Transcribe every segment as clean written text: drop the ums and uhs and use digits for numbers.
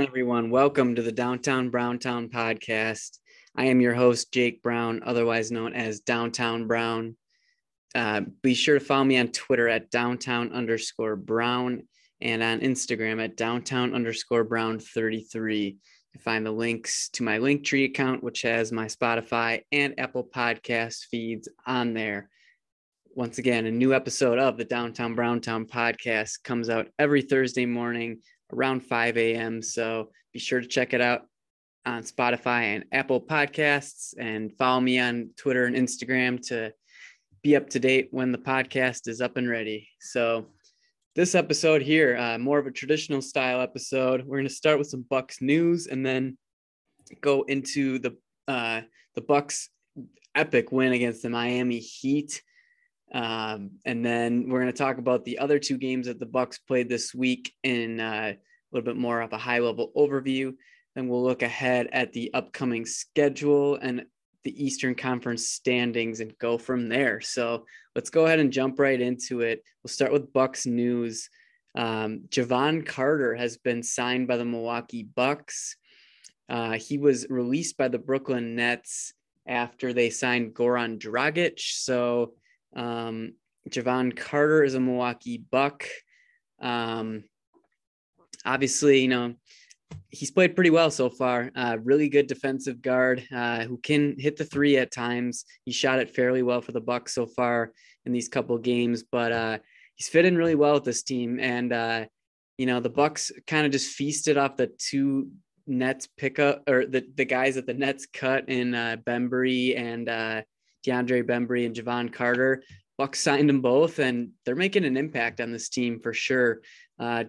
on, everyone? Welcome to the Downtown Brown Town podcast. I am your host, Jake Brown, otherwise known as Downtown Brown. Be sure to follow me on Twitter at downtown_Brown and on Instagram at downtown_Brown33. You find the links to my Linktree account, which has my Spotify and Apple Podcast feeds on there. Once again, a new episode of the Downtown Brown Town podcast comes out every Thursday morning around 5 a.m. So be sure to check it out on Spotify and Apple Podcasts, and follow me on Twitter and Instagram to be up to date when the podcast is up and ready. So this episode here, more of a traditional style episode. We're going to start with some Bucks news and then go into the Bucks epic win against the Miami Heat. And then we're going to talk about the other two games that the Bucks played this week in a little bit more of a high-level overview. Then we'll look ahead at the upcoming schedule and the Eastern Conference standings and go from there. So let's go ahead and jump right into it. We'll start with Bucks news. Jevon Carter has been signed by the Milwaukee Bucks. He was released by the Brooklyn Nets after they signed Goran Dragic. So Jevon Carter is a Milwaukee Buck. Obviously, you know, he's played pretty well so far. Really good defensive guard who can hit the three at times. He shot it fairly well for the Bucks so far in these couple games, but he's fit in really well with this team. And you know, the Bucks kind of just feasted off the two Nets pickup, or the guys that the Nets cut in Bembry and DeAndre Bembry and Jevon Carter. Bucks signed them both, and they're making an impact on this team for sure.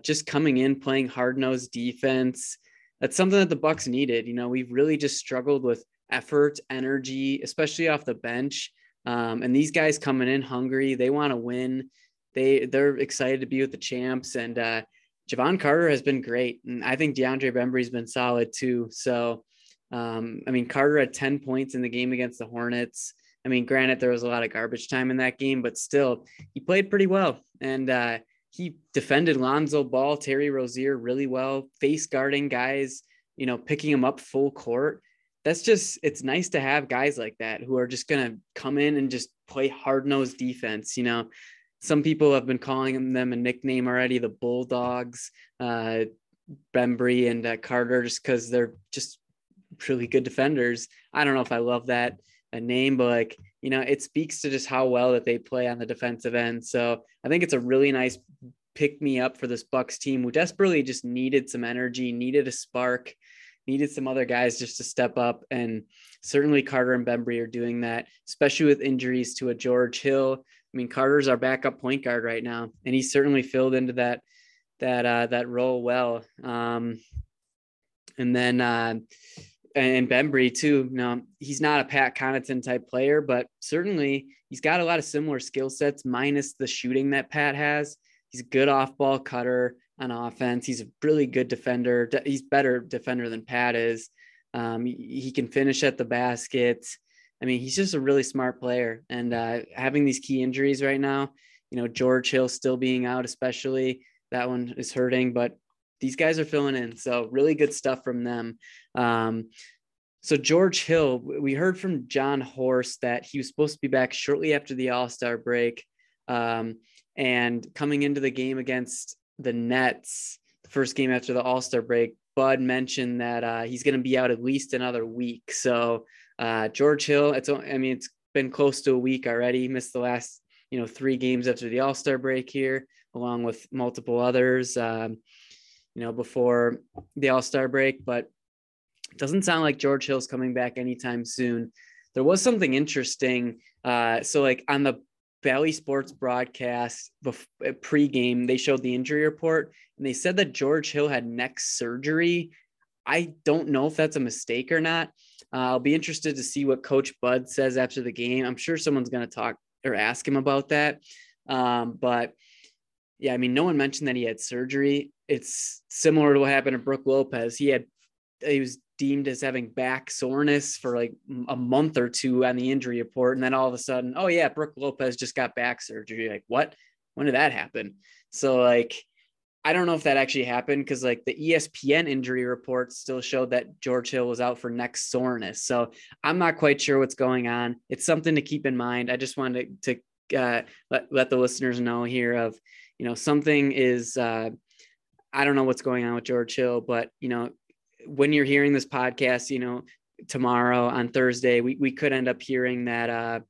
Just coming in, playing hard-nosed defense. That's something that the Bucks needed. You know, we've really just struggled with effort, energy, especially off the bench. And these guys coming in hungry, they want to win. They're excited to be with the champs. And Jevon Carter has been great. And I think DeAndre Bembry's been solid too. So, I mean, Carter had 10 points in the game against the Hornets. I mean, granted, there was a lot of garbage time in that game, but still, he played pretty well. And he defended Lonzo Ball, Terry Rozier really well, face guarding guys, you know, picking him up full court. That's just, it's nice to have guys like that who are just going to come in and just play hard-nosed defense. You know, some people have been calling them a nickname already, the Bulldogs, Bembry and Carter, just because they're just really good defenders. I don't know if I love that a name, but like, you know, it speaks to just how well that they play on the defensive end. So I think it's a really nice pick me up for this Bucks team who desperately just needed some energy, needed a spark, needed some other guys just to step up. And certainly Carter and Bembry are doing that, especially with injuries to a George Hill. I mean, Carter's our backup point guard right now, and he certainly filled into that role well. And Bembry too. No, he's not a Pat Connaughton type player, but certainly he's got a lot of similar skill sets minus the shooting that Pat has. He's a good off ball cutter on offense. He's a really good defender. He's better defender than Pat is. He can finish at the basket. I mean, he's just a really smart player, and having these key injuries right now, you know, George Hill still being out, especially that one is hurting, but these guys are filling in. So really good stuff from them. So George Hill, we heard from John Horst that he was supposed to be back shortly after the All-Star break. And coming into the game against the Nets, the first game after the All-Star break, Bud mentioned that he's going to be out at least another week. So George Hill, it's been close to a week already. He missed the last, you know, three games after the All-Star break here, along with multiple others. You know, before the All-Star break, but it doesn't sound like George Hill's coming back anytime soon. There was something interesting. So like on the Bally Sports broadcast pregame, they showed the injury report and they said that George Hill had neck surgery. I don't know if that's a mistake or not. I'll be interested to see what Coach Bud says after the game. I'm sure someone's going to talk or ask him about that. But yeah, I mean, no one mentioned that he had surgery. It's similar to what happened to Brooke Lopez. He was deemed as having back soreness for like a month or two on the injury report. And then all of a sudden, oh yeah, Brooke Lopez just got back surgery. Like, what? When did that happen? So like, I don't know if that actually happened because like the ESPN injury report still showed that George Hill was out for neck soreness. So I'm not quite sure what's going on. It's something to keep in mind. I just wanted to let the listeners know here of, you know, something is, I don't know what's going on with George Hill, but you know, when you're hearing this podcast, you know, tomorrow on Thursday, we could end up hearing that,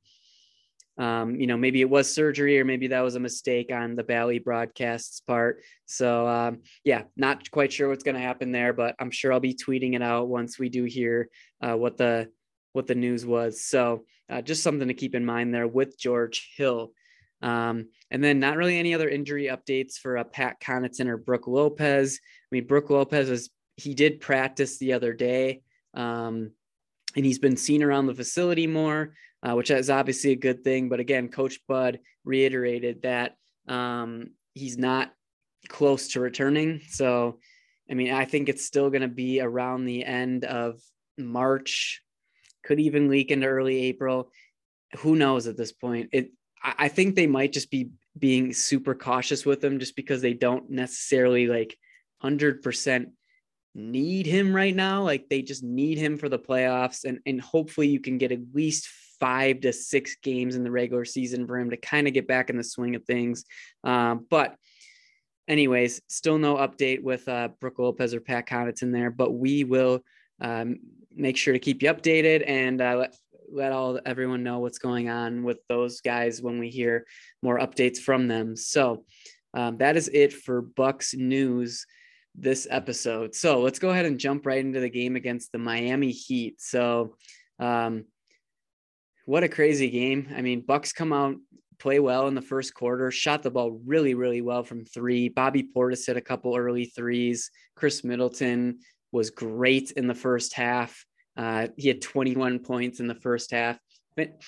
you know, maybe it was surgery or maybe that was a mistake on the Bally broadcast's part. So, yeah, not quite sure what's going to happen there, but I'm sure I'll be tweeting it out once we do hear, what the news was. So, just something to keep in mind there with George Hill. And then not really any other injury updates for Pat Connaughton or Brooke Lopez. I mean, Brooke Lopez he did practice the other day. And he's been seen around the facility more, which is obviously a good thing. But again, Coach Bud reiterated that he's not close to returning. So, I mean, I think it's still going to be around the end of March, could even leak into early April. Who knows at this point? I think they might just be being super cautious with him just because they don't necessarily like 100% need him right now. Like they just need him for the playoffs and hopefully you can get at least 5 to 6 games in the regular season for him to kind of get back in the swing of things. But anyways, still no update with Brooke Lopez or Pat Connaughton there, but we will make sure to keep you updated and let everyone know what's going on with those guys when we hear more updates from them. So that is it for Bucks news this episode. So let's go ahead and jump right into the game against the Miami Heat. So what a crazy game. I mean, Bucks come out, play well in the first quarter, shot the ball really, really well from three. Bobby Portis hit a couple early threes. Chris Middleton was great in the first half. He had 21 points in the first half, finished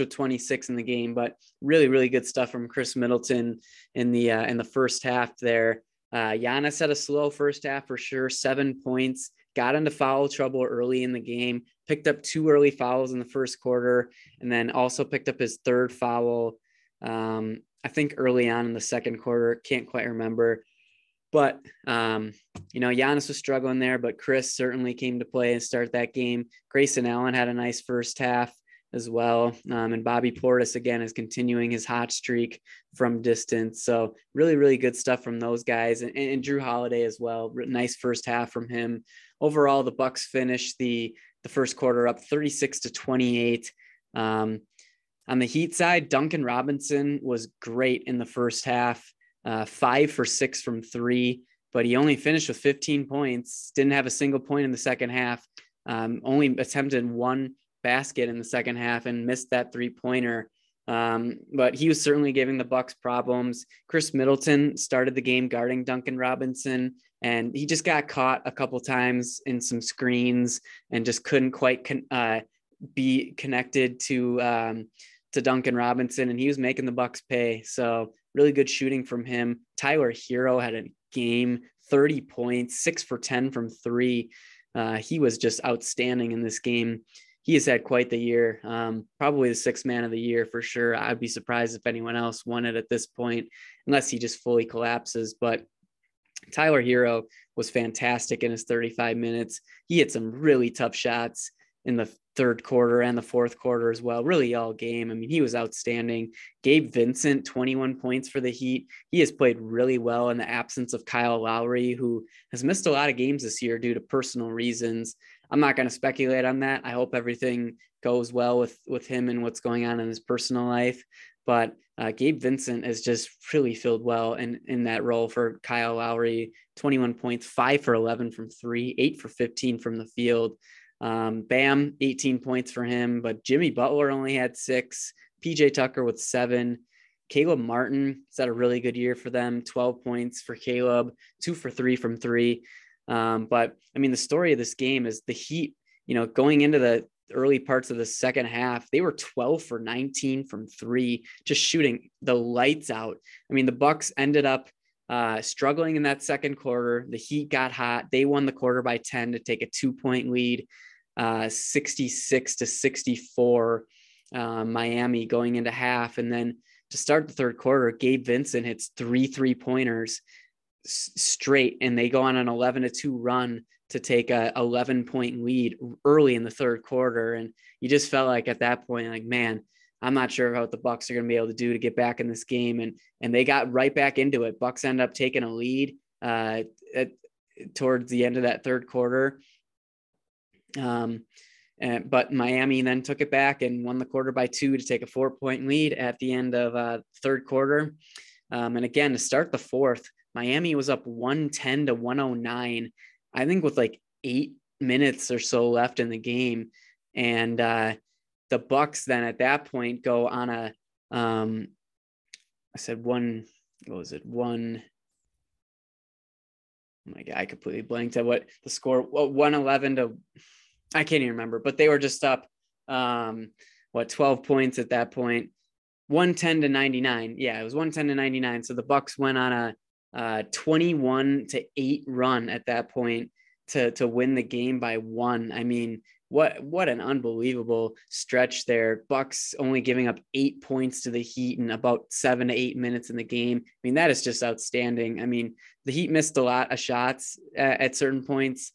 with 26 in the game, but really, really good stuff from Chris Middleton in the first half there. Giannis had a slow first half for sure, 7 points, got into foul trouble early in the game, picked up 2 early fouls in the first quarter, and then also picked up his 3rd foul. I think early on in the second quarter, can't quite remember. But, you know, Giannis was struggling there, but Chris certainly came to play and start that game. Grayson Allen had a nice first half as well. And Bobby Portis, again, is continuing his hot streak from distance. So really, really good stuff from those guys. And Drew Holiday as well. Nice first half from him. Overall, the Bucks finished the first quarter up 36-28. On the Heat side, Duncan Robinson was great in the first half. 5 for 6 from three, but he only finished with 15 points. Didn't have a single point in the second half. Only attempted 1 basket in the second half and missed that 3-pointer. But he was certainly giving the Bucks problems. Chris Middleton started the game guarding Duncan Robinson, and he just got caught a couple times in some screens and just couldn't quite be connected to Duncan Robinson, and he was making the Bucks pay. So really good shooting from him. Tyler Hero had a game, 30 points, 6 for 10 from three. He was just outstanding in this game. He has had quite the year, probably the 6th man of the year for sure. I'd be surprised if anyone else won it at this point, unless he just fully collapses. But Tyler Hero was fantastic in his 35 minutes. He had some really tough shots in the third quarter and the fourth quarter as well, really all game. I mean, he was outstanding. Gabe Vincent, 21 points for the Heat. He has played really well in the absence of Kyle Lowry, who has missed a lot of games this year due to personal reasons. I'm not going to speculate on that. I hope everything goes well with him and what's going on in his personal life. But Gabe Vincent has just really filled well in that role for Kyle Lowry, 21 points, 5 for 11 from three, 8 for 15 from the field. Bam, 18 points for him, but Jimmy Butler only had 6. PJ Tucker with 7. Caleb Martin, it's had a really good year for them. 12 points for Caleb, 2 for 3 from three. But I mean, the story of this game is the Heat, you know, going into the early parts of the second half, they were 12 for 19 from three, just shooting the lights out. I mean, the Bucks ended up struggling in that second quarter. The Heat got hot. They won the quarter by 10 to take a 2-point lead, 66-64, Miami going into half. And then to start the third quarter, Gabe Vincent hits 3 3-pointers straight, and they go on an 11-2 run to take a 11-point lead early in the third quarter. And you just felt like at that point, like, man, I'm not sure what the Bucks are going to be able to do to get back in this game. And they got right back into it. Bucks end up taking a lead towards the end of that third quarter. But Miami then took it back and won the quarter by 2 to take a 4-point lead at the end of third quarter. And again, to start the fourth, Miami was up 110 to 109, I think with like 8 minutes or so left in the game. And the Bucks then at that point go on a, I completely blanked at what the score 111 to, I can't even remember, but they were just up, 12 points at that point, 110 to 99. Yeah, it was 110 to 99. So the Bucks went on a 21-8 run at that point to win the game by 1. I mean, what an unbelievable stretch there. Bucks only giving up 8 points to the Heat in about 7 to 8 minutes in the game. I mean, that is just outstanding. I mean, the Heat missed a lot of shots at certain points.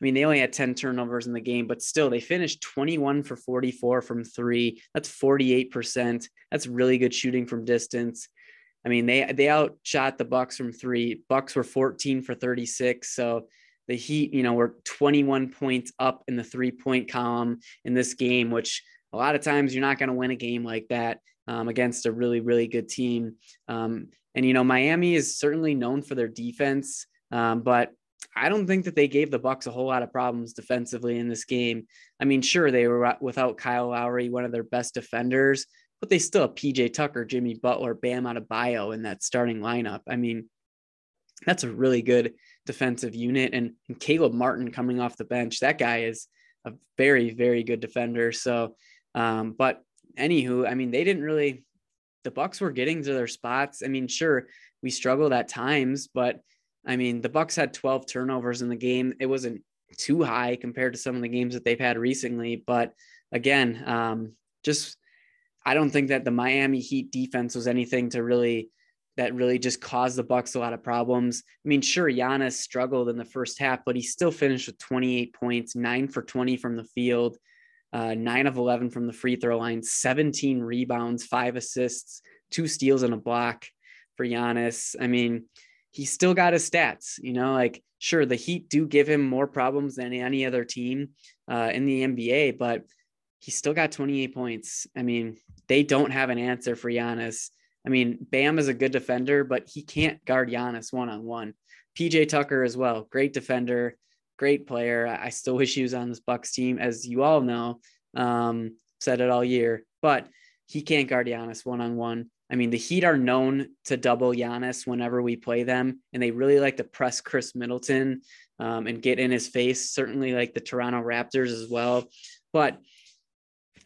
I mean, they only had 10 turnovers in the game, but still they finished 21 for 44 from 3. That's 48%. That's really good shooting from distance. I mean, they outshot the Bucks from 3. Bucks were 14 for 36. So the Heat, were 21 points up in the 3-point column in this game, which a lot of times you're not going to win a game like that against a really, really good team. And Miami is certainly known for their defense, but I don't think that they gave the Bucks a whole lot of problems defensively in this game. I mean, sure, they were without Kyle Lowry, one of their best defenders, but they still have PJ Tucker, Jimmy Butler, Bam Adebayo in that starting lineup. I mean, that's a really good defensive unit. And Caleb Martin coming off the bench, that guy is a very, very good defender. So, but anywho, I mean, they didn't really, the Bucks were getting to their spots. I mean, sure, we struggled at times, but I mean, the Bucks had 12 turnovers in the game. It wasn't too high compared to some of the games that they've had recently. But again, I don't think that the Miami Heat defense was anything that really just caused the Bucks a lot of problems. I mean, sure, Giannis struggled in the first half, but he still finished with 28 points, 9 for 20 from the field, 9 of 11 from the free throw line, 17 rebounds, 5 assists, 2 steals and a block for Giannis. I mean, he still got his stats, sure, the Heat do give him more problems than any other team in the NBA, but he still got 28 points. I mean, they don't have an answer for Giannis. I mean, Bam is a good defender, but he can't guard Giannis one-on-one. PJ Tucker as well, great defender, great player. I still wish he was on this Bucks team, as you all know, said it all year, but he can't guard Giannis one-on-one. I mean, the Heat are known to double Giannis whenever we play them, and they really like to press Chris Middleton and get in his face, certainly like the Toronto Raptors as well. But,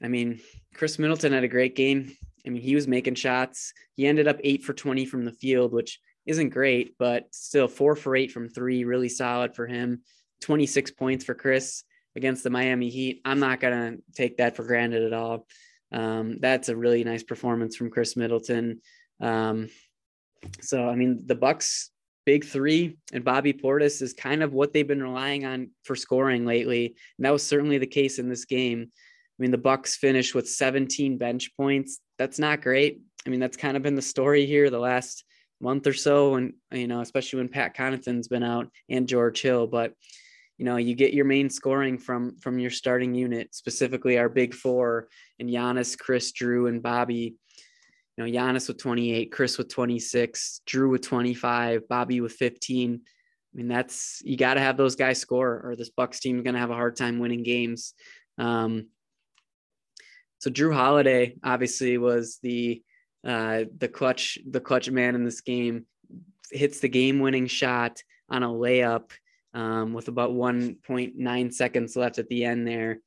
I mean, Chris Middleton had a great game. I mean, he was making shots. He ended up 8 for 20 from the field, which isn't great, but still 4 for 8 from 3, really solid for him. 26 points for Chris against the Miami Heat. I'm not going to take that for granted at all. That's a really nice performance from Chris Middleton. So, I mean, the Bucks' big three and Bobby Portis is kind of what they've been relying on for scoring lately. And that was certainly the case in this game. I mean, the Bucks finished with 17 bench points. That's not great. I mean, that's kind of been the story here the last month or so. And, especially when Pat Connaughton's been out and George Hill, but you get your main scoring from your starting unit, specifically our big four and Giannis, Chris, Drew, and Bobby. Giannis with 28, Chris with 26, Drew with 25, Bobby with 15. I mean, you got to have those guys score or this Bucks team is going to have a hard time winning games. So Drew Holiday obviously was the clutch man in this game, hits the game winning shot on a layup. With about 1.9 seconds left at the end there,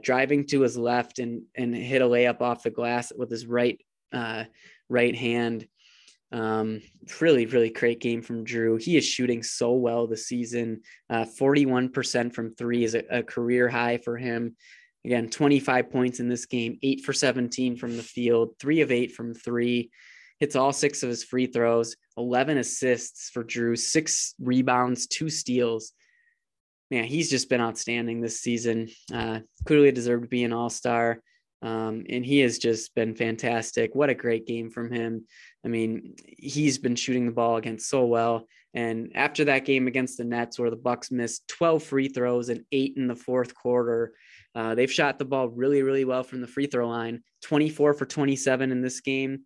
driving to his left and hit a layup off the glass with his right hand. Really, really great game from Drew. He is shooting so well this season. 41% from 3 is a career high for him. Again, 25 points in this game, 8 for 17 from the field, 3 of 8 from 3. hits all six of his free throws, 11 assists for Drew, 6 rebounds, 2 steals. Man, he's just been outstanding this season. Clearly deserved to be an all-star. And he has just been fantastic. What a great game from him. I mean, he's been shooting the ball against so well. And after that game against the Nets, where the Bucks missed 12 free throws and 8 in the fourth quarter, they've shot the ball really, really well from the free throw line, 24 for 27 in this game.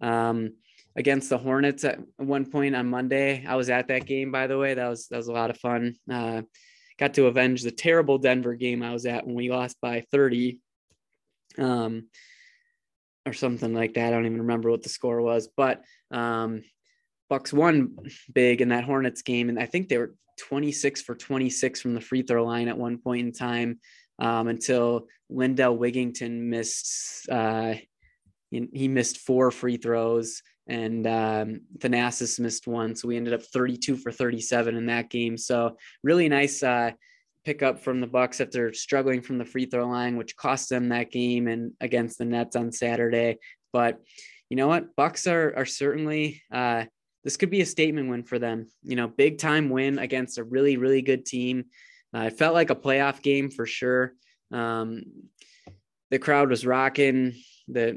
Against the Hornets at one point on Monday, I was at that game, by the way. That was a lot of fun. Got to avenge the terrible Denver game I was at when we lost by 30 or something like that. I don't even remember what the score was, but Bucks won big in that Hornets game. And I think they were 26 for 26 from the free throw line at one point in time, until Lindell Wigington missed, he missed 4 free throws, and Thanasis missed 1. So we ended up 32 for 37 in that game. So really nice pickup from the Bucks after struggling from the free throw line, which cost them that game and against the Nets on Saturday. But you know what? Bucks are certainly, this could be a statement win for them. You know, big time win against a really, really good team. It felt like a playoff game for sure. The crowd was rocking. The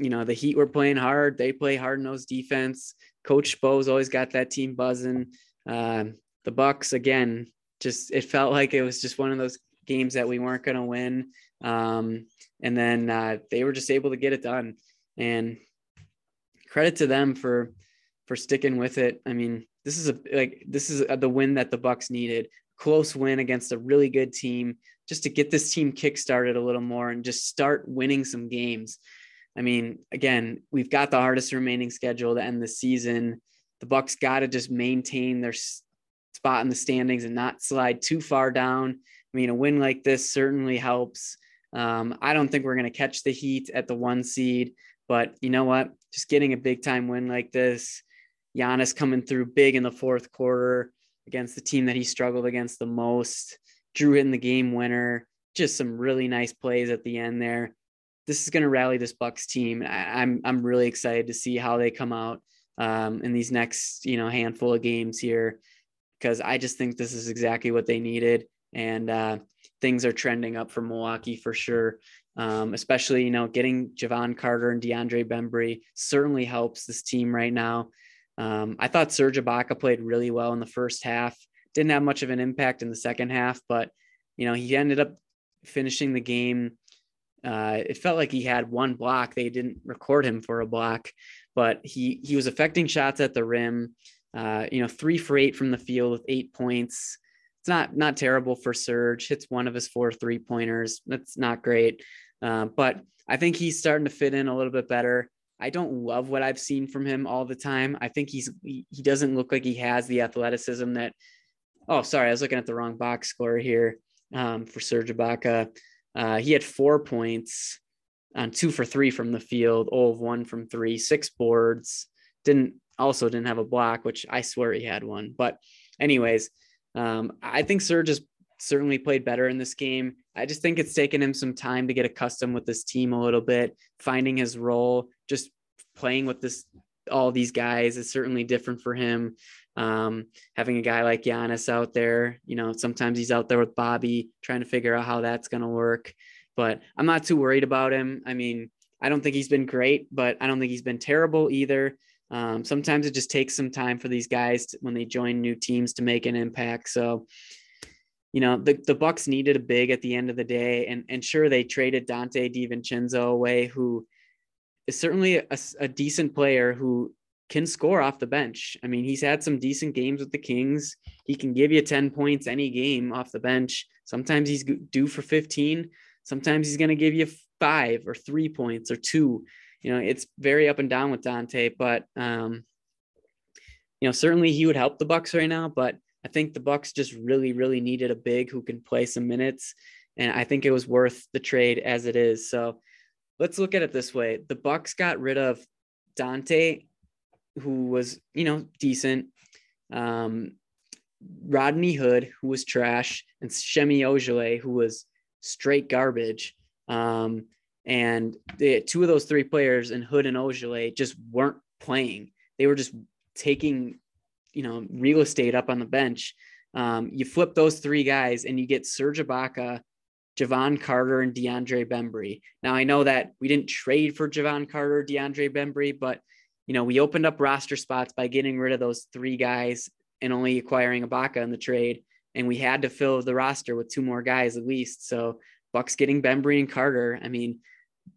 Heat were playing hard. They play hard-nosed defense. Coach Spo's always got that team buzzing. The Bucks, again, just it felt like it was just one of those games that we weren't going to win. And then they were just able to get it done. And credit to them for sticking with it. I mean, this is the win that the Bucks needed. Close win against a really good team, just to get this team kickstarted a little more and just start winning some games. I mean, again, we've got the hardest remaining schedule to end the season. The Bucks got to just maintain their spot in the standings and not slide too far down. I mean, a win like this certainly helps. I don't think we're going to catch the Heat at the 1 seed, but you know what? Just getting a big time win like this, Giannis coming through big in the fourth quarter against the team that he struggled against the most, Drew in the game winner, just some really nice plays at the end there. This is going to rally this Bucks team. I'm really excited to see how they come out in these next, handful of games here, because I just think this is exactly what they needed. And things are trending up for Milwaukee for sure. Especially, getting Jevon Carter and DeAndre Bembry certainly helps this team right now. I thought Serge Ibaka played really well in the first half. Didn't have much of an impact in the second half, but he ended up finishing the game. It felt like he had 1 block. They didn't record him for a block, but he was affecting shots at the rim, 3 for 8 from the field with 8 points. It's not terrible for Serge. Hits one of his 4 3-pointers. That's not great. But I think he's starting to fit in a little bit better. I don't love what I've seen from him all the time. I think he doesn't look like he has the athleticism that, oh, sorry, I was looking at the wrong box score here for Serge Ibaka. He had 4 points on 2 for 3 from the field, 0 of 1 from 3, 6 boards, didn't have a block, which I swear he had 1. But anyways, I think Serge has certainly played better in this game. I just think it's taken him some time to get accustomed with this team a little bit, finding his role, just playing with all these guys is certainly different for him. Having a guy like Giannis out there, sometimes he's out there with Bobby trying to figure out how that's going to work, but I'm not too worried about him. I mean, I don't think he's been great, but I don't think he's been terrible either. Sometimes it just takes some time for these guys when they join new teams to make an impact. So, the Bucks needed a big at the end of the day, and sure, they traded Dante DiVincenzo away, who is certainly a decent player who can score off the bench. I mean, he's had some decent games with the Kings. He can give you 10 points any game off the bench. Sometimes he's due for 15. Sometimes he's going to give you 5 or 3 points or 2. It's very up and down with Dante, but certainly he would help the Bucks right now, but I think the Bucks just really, really needed a big who can play some minutes. And I think it was worth the trade as it is. So let's look at it this way. The Bucks got rid of Dante, who was, decent, Rodney Hood, who was trash, and Shemi Ojale, who was straight garbage. And 2 of those 3 players, and Hood and Ojale, just weren't playing. They were just taking, you know, real estate up on the bench. You flip those three guys and you get Serge Ibaka, Jevon Carter, and DeAndre Bembry. Now, I know that we didn't trade for Jevon Carter, DeAndre Bembry, but, you know, we opened up roster spots by getting rid of those three guys and only acquiring Ibaka in the trade. And we had to fill the roster with two more guys at least. So Bucks getting Bembry and Carter. I mean,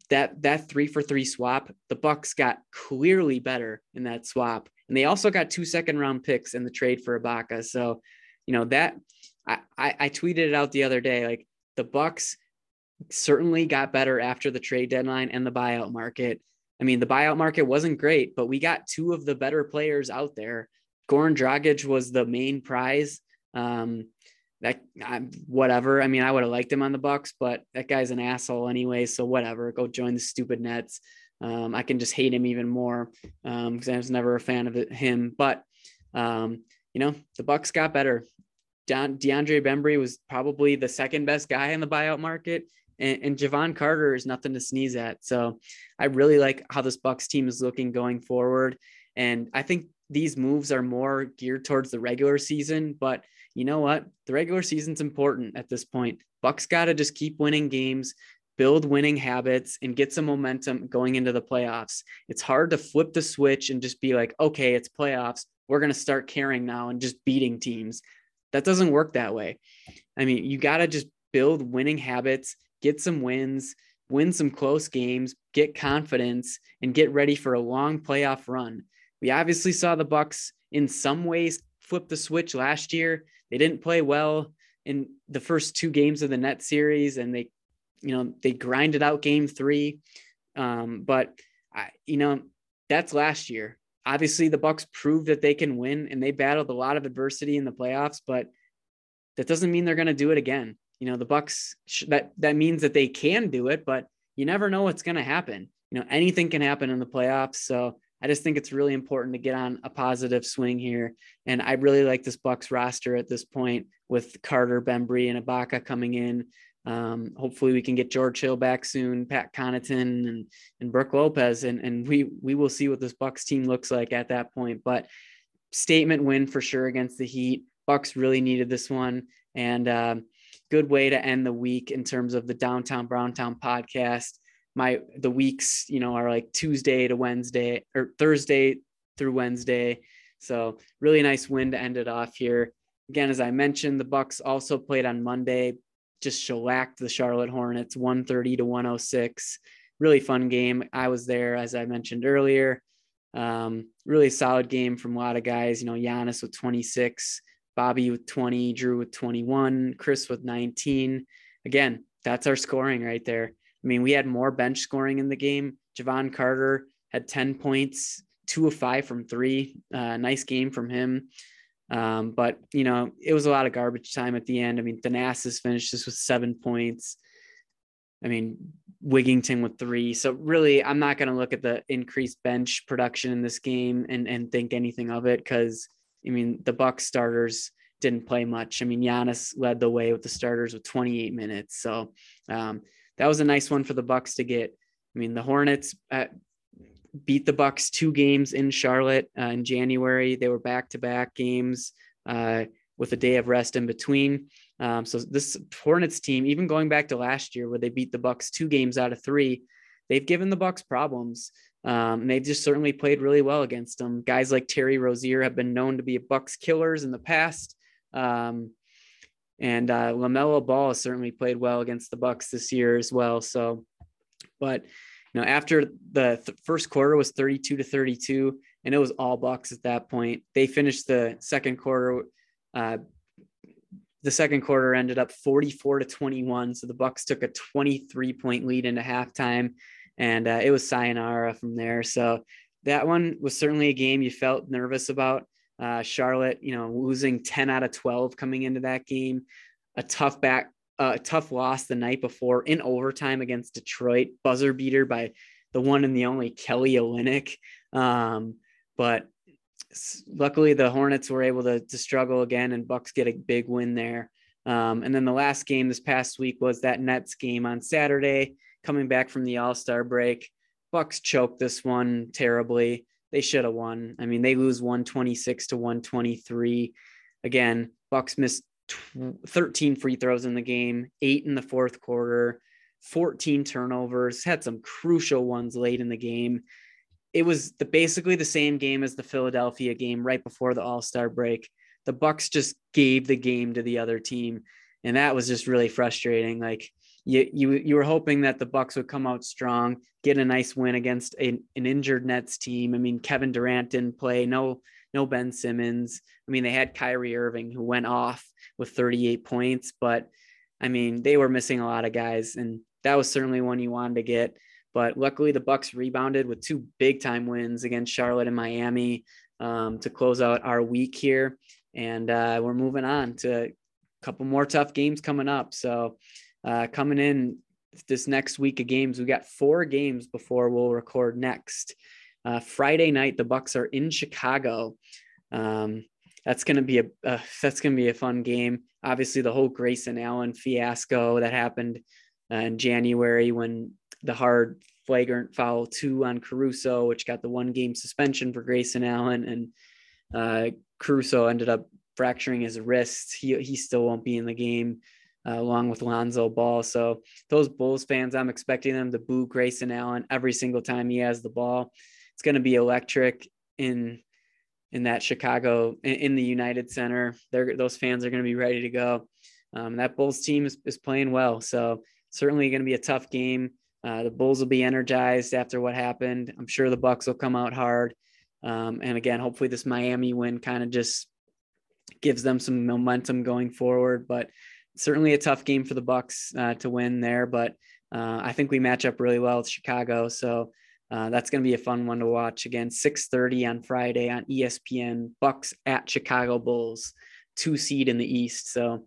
that 3-for-3 swap, the Bucks got clearly better in that swap. And they also got 2 second-round picks in the trade for Ibaka. So, you know, that I tweeted it out the other day, like the Bucks certainly got better after the trade deadline and the buyout market. I mean, the buyout market wasn't great, but we got two of the better players out there. Goran Dragic was the main prize. Whatever. I mean, I would have liked him on the Bucks, but that guy's an asshole anyway. So whatever, go join the stupid Nets. I can just hate him even more because I was never a fan of him. But you know, the Bucks got better. DeAndre Bembry was probably the second best guy in the buyout market, and Jevon Carter is nothing to sneeze at. So I really like how this Bucks team is looking going forward, and I think these moves are more geared towards the regular season, but you know what? The regular season's important at this point. Bucks got to just keep winning games, build winning habits, and get some momentum going into the playoffs. It's hard to flip the switch and just be like, okay, it's playoffs. We're going to start caring now and just beating teams. That doesn't work that way. I mean, you got to just build winning habits, get some wins, win some close games, get confidence, and get ready for a long playoff run. We obviously saw the Bucks in some ways flip the switch last year. They didn't play well in the first two games of the Nets series, and they, you know, they grinded out game three. But that's last year. Obviously, the Bucks proved that they can win, and they battled a lot of adversity in the playoffs. But that doesn't mean they're going to do it again. You know, the Bucks that means that they can do it, but you never know what's going to happen. You know, anything can happen in the playoffs. So I just think it's really important to get on a positive swing here. And I really like this Bucks roster at this point with Carter, Bembry, and Ibaka coming in. Hopefully we can get George Hill back soon, Pat Connaughton and Brooke Lopez. And we will see what this Bucks team looks like at that point, but statement win for sure against the Heat. Bucks really needed this one, and good way to end the week in terms of the Downtown Brown Town podcast. The weeks, you know, are like Tuesday to Wednesday or Thursday through Wednesday. So really nice win to end it off here. Again, as I mentioned, the Bucks also played on Monday, just shellacked the Charlotte Hornets 130-106. Really fun game. I was there, as I mentioned earlier. Really solid game from a lot of guys, you know, Giannis with 26, Bobby with 20, Drew with 21, Chris with 19. Again, that's our scoring right there. I mean, we had more bench scoring in the game. Jevon Carter had 10 points, 2 of 5 from three. Nice game from him. But, you know, it was a lot of garbage time at the end. I mean, Thanasis finished this with 7 points. I mean, Wigington with 3. So really, I'm not going to look at the increased bench production in this game and think anything of it because, I mean, the Bucks starters didn't play much. I mean, Giannis led the way with the starters with 28 minutes. So, that was a nice one for the Bucks to get. I mean, the Hornets beat the Bucks 2 games in Charlotte in January. They were back-to-back games with a day of rest in between. So this Hornets team, even going back to last year where they beat the Bucks 2 games out of 3, they've given the Bucks problems. And they've just certainly played really well against them. Guys like Terry Rozier have been known to be Bucks killers in the past. And LaMelo Ball has certainly played well against the Bucks this year as well. So, but, you know, after the first quarter was 32-32, and it was all Bucks at that point. They finished the second quarter. The second quarter ended up 44-21. So the Bucks took a 23-point lead into halftime, and it was sayonara from there. So that one was certainly a game you felt nervous about. Charlotte, you know, losing 10 out of 12 coming into that game, a tough loss the night before in overtime against Detroit, buzzer beater by the one and the only Kelly Olynyk. But luckily the Hornets were able to struggle again, and Bucks get a big win there. And then the last game this past week was that Nets game on Saturday, coming back from the All-Star break. Bucks choked this one terribly. they should have won. I mean, they lose 126 to 123. Again, Bucks missed 13 free throws in the game, 8 in the fourth quarter, 14 turnovers, had some crucial ones late in the game. It was basically the same game as the Philadelphia game right before the All-Star break. The Bucks just gave the game to the other team, and that was just really frustrating. Like, you were hoping that the Bucks would come out strong, get a nice win against an injured Nets team. I mean, Kevin Durant didn't play, no Ben Simmons. I mean, they had Kyrie Irving, who went off with 38 points, but I mean, they were missing a lot of guys, and that was certainly one you wanted to get. But luckily the Bucks rebounded with two big time wins against Charlotte and Miami to close out our week here. And we're moving on to a couple more tough games coming up. So coming in this next week of games, we got 4 games before we'll record next. Friday night, the Bucks are in Chicago. That's going to be a fun game. Obviously the whole Grayson Allen fiasco that happened in January when the hard flagrant foul 2 on Caruso, which got the 1-game suspension for Grayson Allen, and Caruso ended up fracturing his wrist. He still won't be in the game along with Lonzo Ball. So those Bulls fans, I'm expecting them to boo Grayson Allen every single time he has the ball. It's going to be electric in that Chicago, in the United Center. Those fans are going to be ready to go. That Bulls team is playing well. So certainly going to be a tough game. The Bulls will be energized after what happened. I'm sure the Bucks will come out hard. And again, hopefully this Miami win kind of just gives them some momentum going forward, but certainly a tough game for the Bucks to win there. But I think we match up really well with Chicago. So that's going to be a fun one to watch. Again, 6:30 on Friday on ESPN, Bucks at Chicago Bulls, 2 seed in the East. So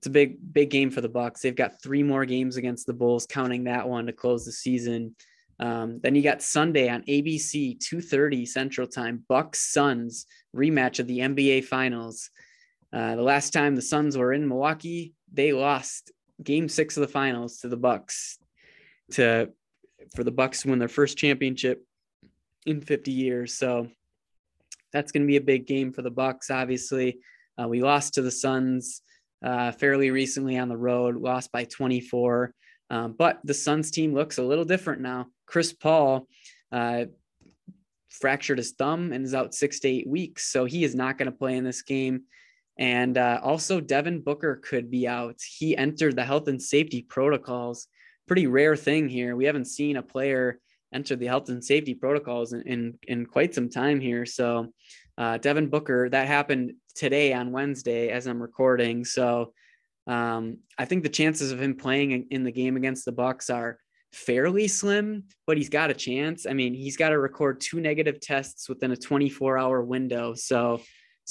it's a big game for the Bucks. They've got 3 more games against the Bulls, counting that one to close the season. Then you got Sunday on ABC, 2:30 Central Time, Bucks Suns rematch of the NBA Finals. The last time the Suns were in Milwaukee, they lost Game 6 of the Finals to the Bucks for the Bucks to win their first championship in 50 years. So that's going to be a big game for the Bucks. Obviously, we lost to the Suns fairly recently on the road, lost by 24. But the Suns team looks a little different now. Chris Paul fractured his thumb and is out 6 to 8 weeks. So he is not going to play in this game. And also Devin Booker could be out. He entered the health and safety protocols. Pretty rare thing here. We haven't seen a player enter the health and safety protocols in quite some time here. So Devin Booker, that happened today on Wednesday as I'm recording. So I think the chances of him playing in the game against the Bucks are fairly slim, but he's got a chance. I mean, he's got to record 2 negative tests within a 24-hour window. So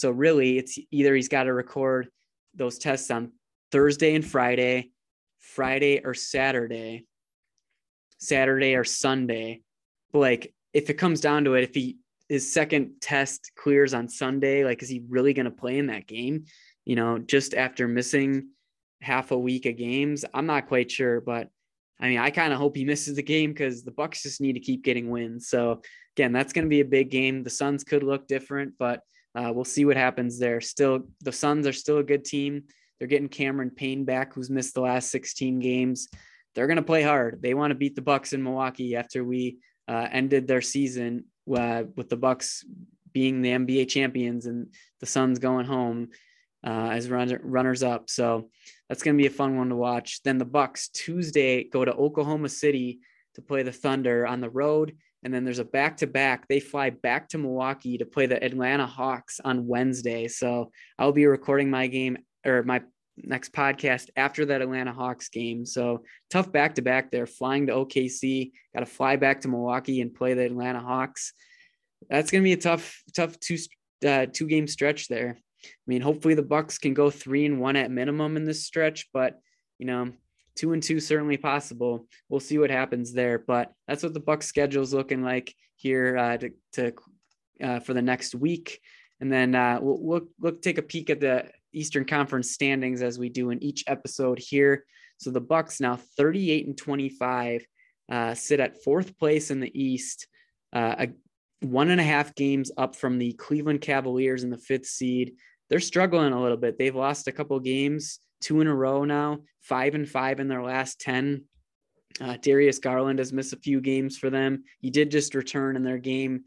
really, it's either he's got to record those tests on Thursday and Friday or Saturday or Sunday. But like, if it comes down to it, if his second test clears on Sunday, like, is he really going to play in that game? You know, just after missing half a week of games, I'm not quite sure, but I mean, I kind of hope he misses the game because the Bucks just need to keep getting wins. So again, that's going to be a big game. The Suns could look different, but we'll see what happens there. Still, the Suns are still a good team. They're getting Cameron Payne back, who's missed the last 16 games. They're going to play hard. They want to beat the Bucks in Milwaukee after we ended their season with the Bucks being the NBA champions and the Suns going home as runners up. So that's going to be a fun one to watch. Then the Bucks Tuesday go to Oklahoma City to play the Thunder on the road. And then there's a back-to-back. They fly back to Milwaukee to play the Atlanta Hawks on Wednesday. So I'll be recording my game or my next podcast after that Atlanta Hawks game. So tough back-to-back there, flying to OKC, got to fly back to Milwaukee and play the Atlanta Hawks. That's going to be a tough two-game stretch there. I mean, hopefully the Bucks can go 3-1 at minimum in this stretch, but, you know, 2-2 certainly possible. We'll see what happens there, but that's what the Bucks schedule is looking like here for the next week. And then we'll take a peek at the Eastern Conference standings as we do in each episode here. So the Bucks now 38-25, sit at 4th place in the East, 1.5 games up from the Cleveland Cavaliers in the 5th seed. They're struggling a little bit. They've lost a couple games, 2 in a row now, 5-5 in their last 10. Darius Garland has missed a few games for them. He did just return in their game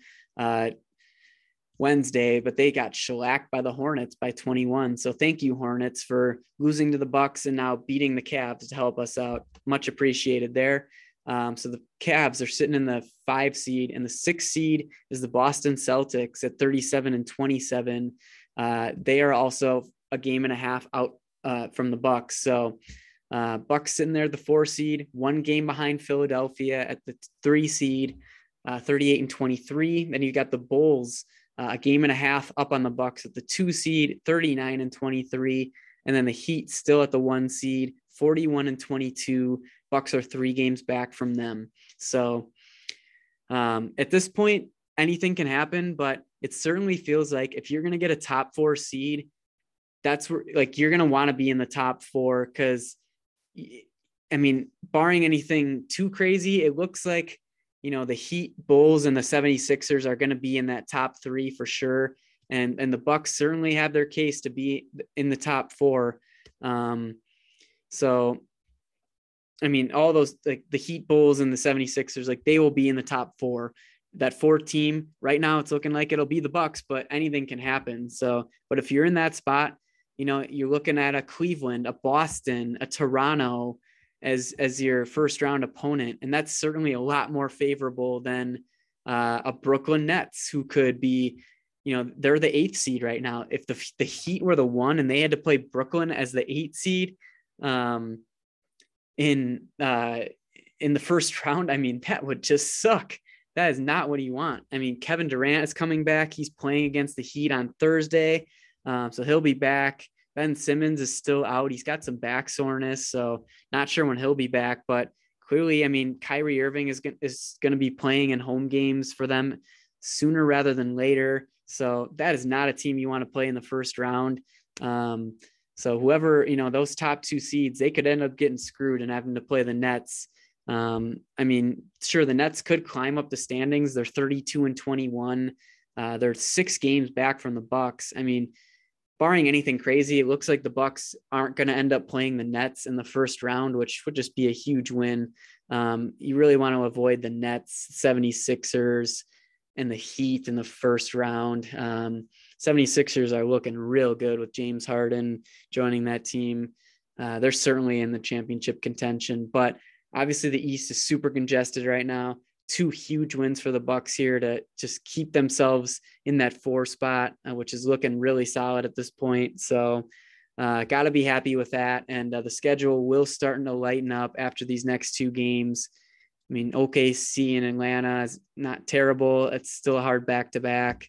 Wednesday, but they got shellacked by the Hornets by 21. So thank you, Hornets, for losing to the Bucks and now beating the Cavs to help us out. Much appreciated there. So the Cavs are sitting in the 5 seed, and the 6 seed is the Boston Celtics at 37-27. They are also a game and a half out from the Bucks. So Bucks sitting there, the 4 seed, 1 game behind Philadelphia at the 3 seed, 38-23. Then you got the Bulls, a game and a half up on the Bucks at the 2 seed, 39-23. And then the Heat still at the 1 seed, 41-22. Bucks are 3 games back from them. So at this point, anything can happen, but it certainly feels like if you're going to get a top 4 seed, that's where, like, you're going to want to be in the top 4. Cause I mean, barring anything too crazy, it looks like, you know, the Heat, Bulls, and the 76ers are going to be in that top 3 for sure. And the Bucks certainly have their case to be in the top 4. So, I mean, all those, like the Heat, Bulls, and the 76ers, like they will be in the top 4. That 4 team right now, it's looking like it'll be the Bucks, but anything can happen. So, but if you're in that spot, you know, you're looking at a Cleveland, a Boston, a Toronto as your first round opponent. And that's certainly a lot more favorable than a Brooklyn Nets, who could be, you know, they're the 8th seed right now. If the Heat were the 1 and they had to play Brooklyn as the 8th seed in the first round, I mean, that would just suck. That is not what you want. I mean, Kevin Durant is coming back. He's playing against the Heat on Thursday. So he'll be back. Ben Simmons is still out. He's got some back soreness, so not sure when he'll be back, but clearly, I mean, Kyrie Irving is going to be playing in home games for them sooner rather than later. So that is not a team you want to play in the first round. So whoever, you know, those top 2 seeds, they could end up getting screwed and having to play the Nets. I mean, sure, the Nets could climb up the standings. They're 32-21. They're 6 games back from the Bucks. I mean, barring anything crazy, it looks like the Bucks aren't going to end up playing the Nets in the first round, which would just be a huge win. You really want to avoid the Nets, 76ers, and the Heat in the first round. 76ers are looking real good with James Harden joining that team. They're certainly in the championship contention, but obviously the East is super congested right now. 2 huge wins for the Bucks here to just keep themselves in that 4 spot, which is looking really solid at this point. So got to be happy with that. And the schedule will start to lighten up after these next 2 games. I mean, OKC in Atlanta is not terrible. It's still a hard back-to-back.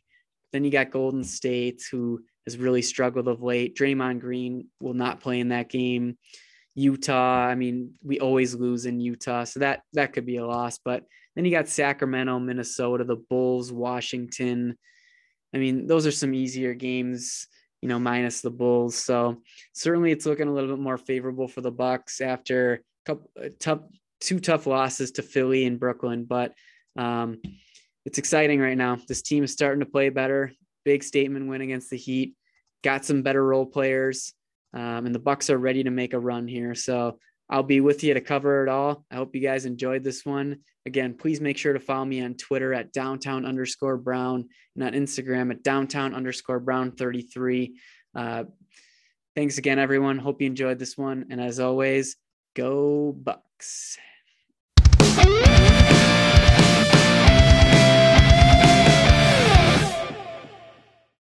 Then you got Golden State, who has really struggled of late. Draymond Green will not play in that game. Utah, I mean, we always lose in Utah, so that could be a loss. But then you got Sacramento, Minnesota, the Bulls, Washington. I mean, those are some easier games, you know, minus the Bulls. So certainly it's looking a little bit more favorable for the Bucks after two tough losses to Philly and Brooklyn. But it's exciting right now. This team is starting to play better. Big statement win against the Heat. Got some better role players. And the Bucks are ready to make a run here. So I'll be with you to cover it all. I hope you guys enjoyed this one. Again, please make sure to follow me on Twitter at @downtown_Brown and on Instagram at @downtown_Brown33. Thanks again, everyone. Hope you enjoyed this one. And as always, go Bucks.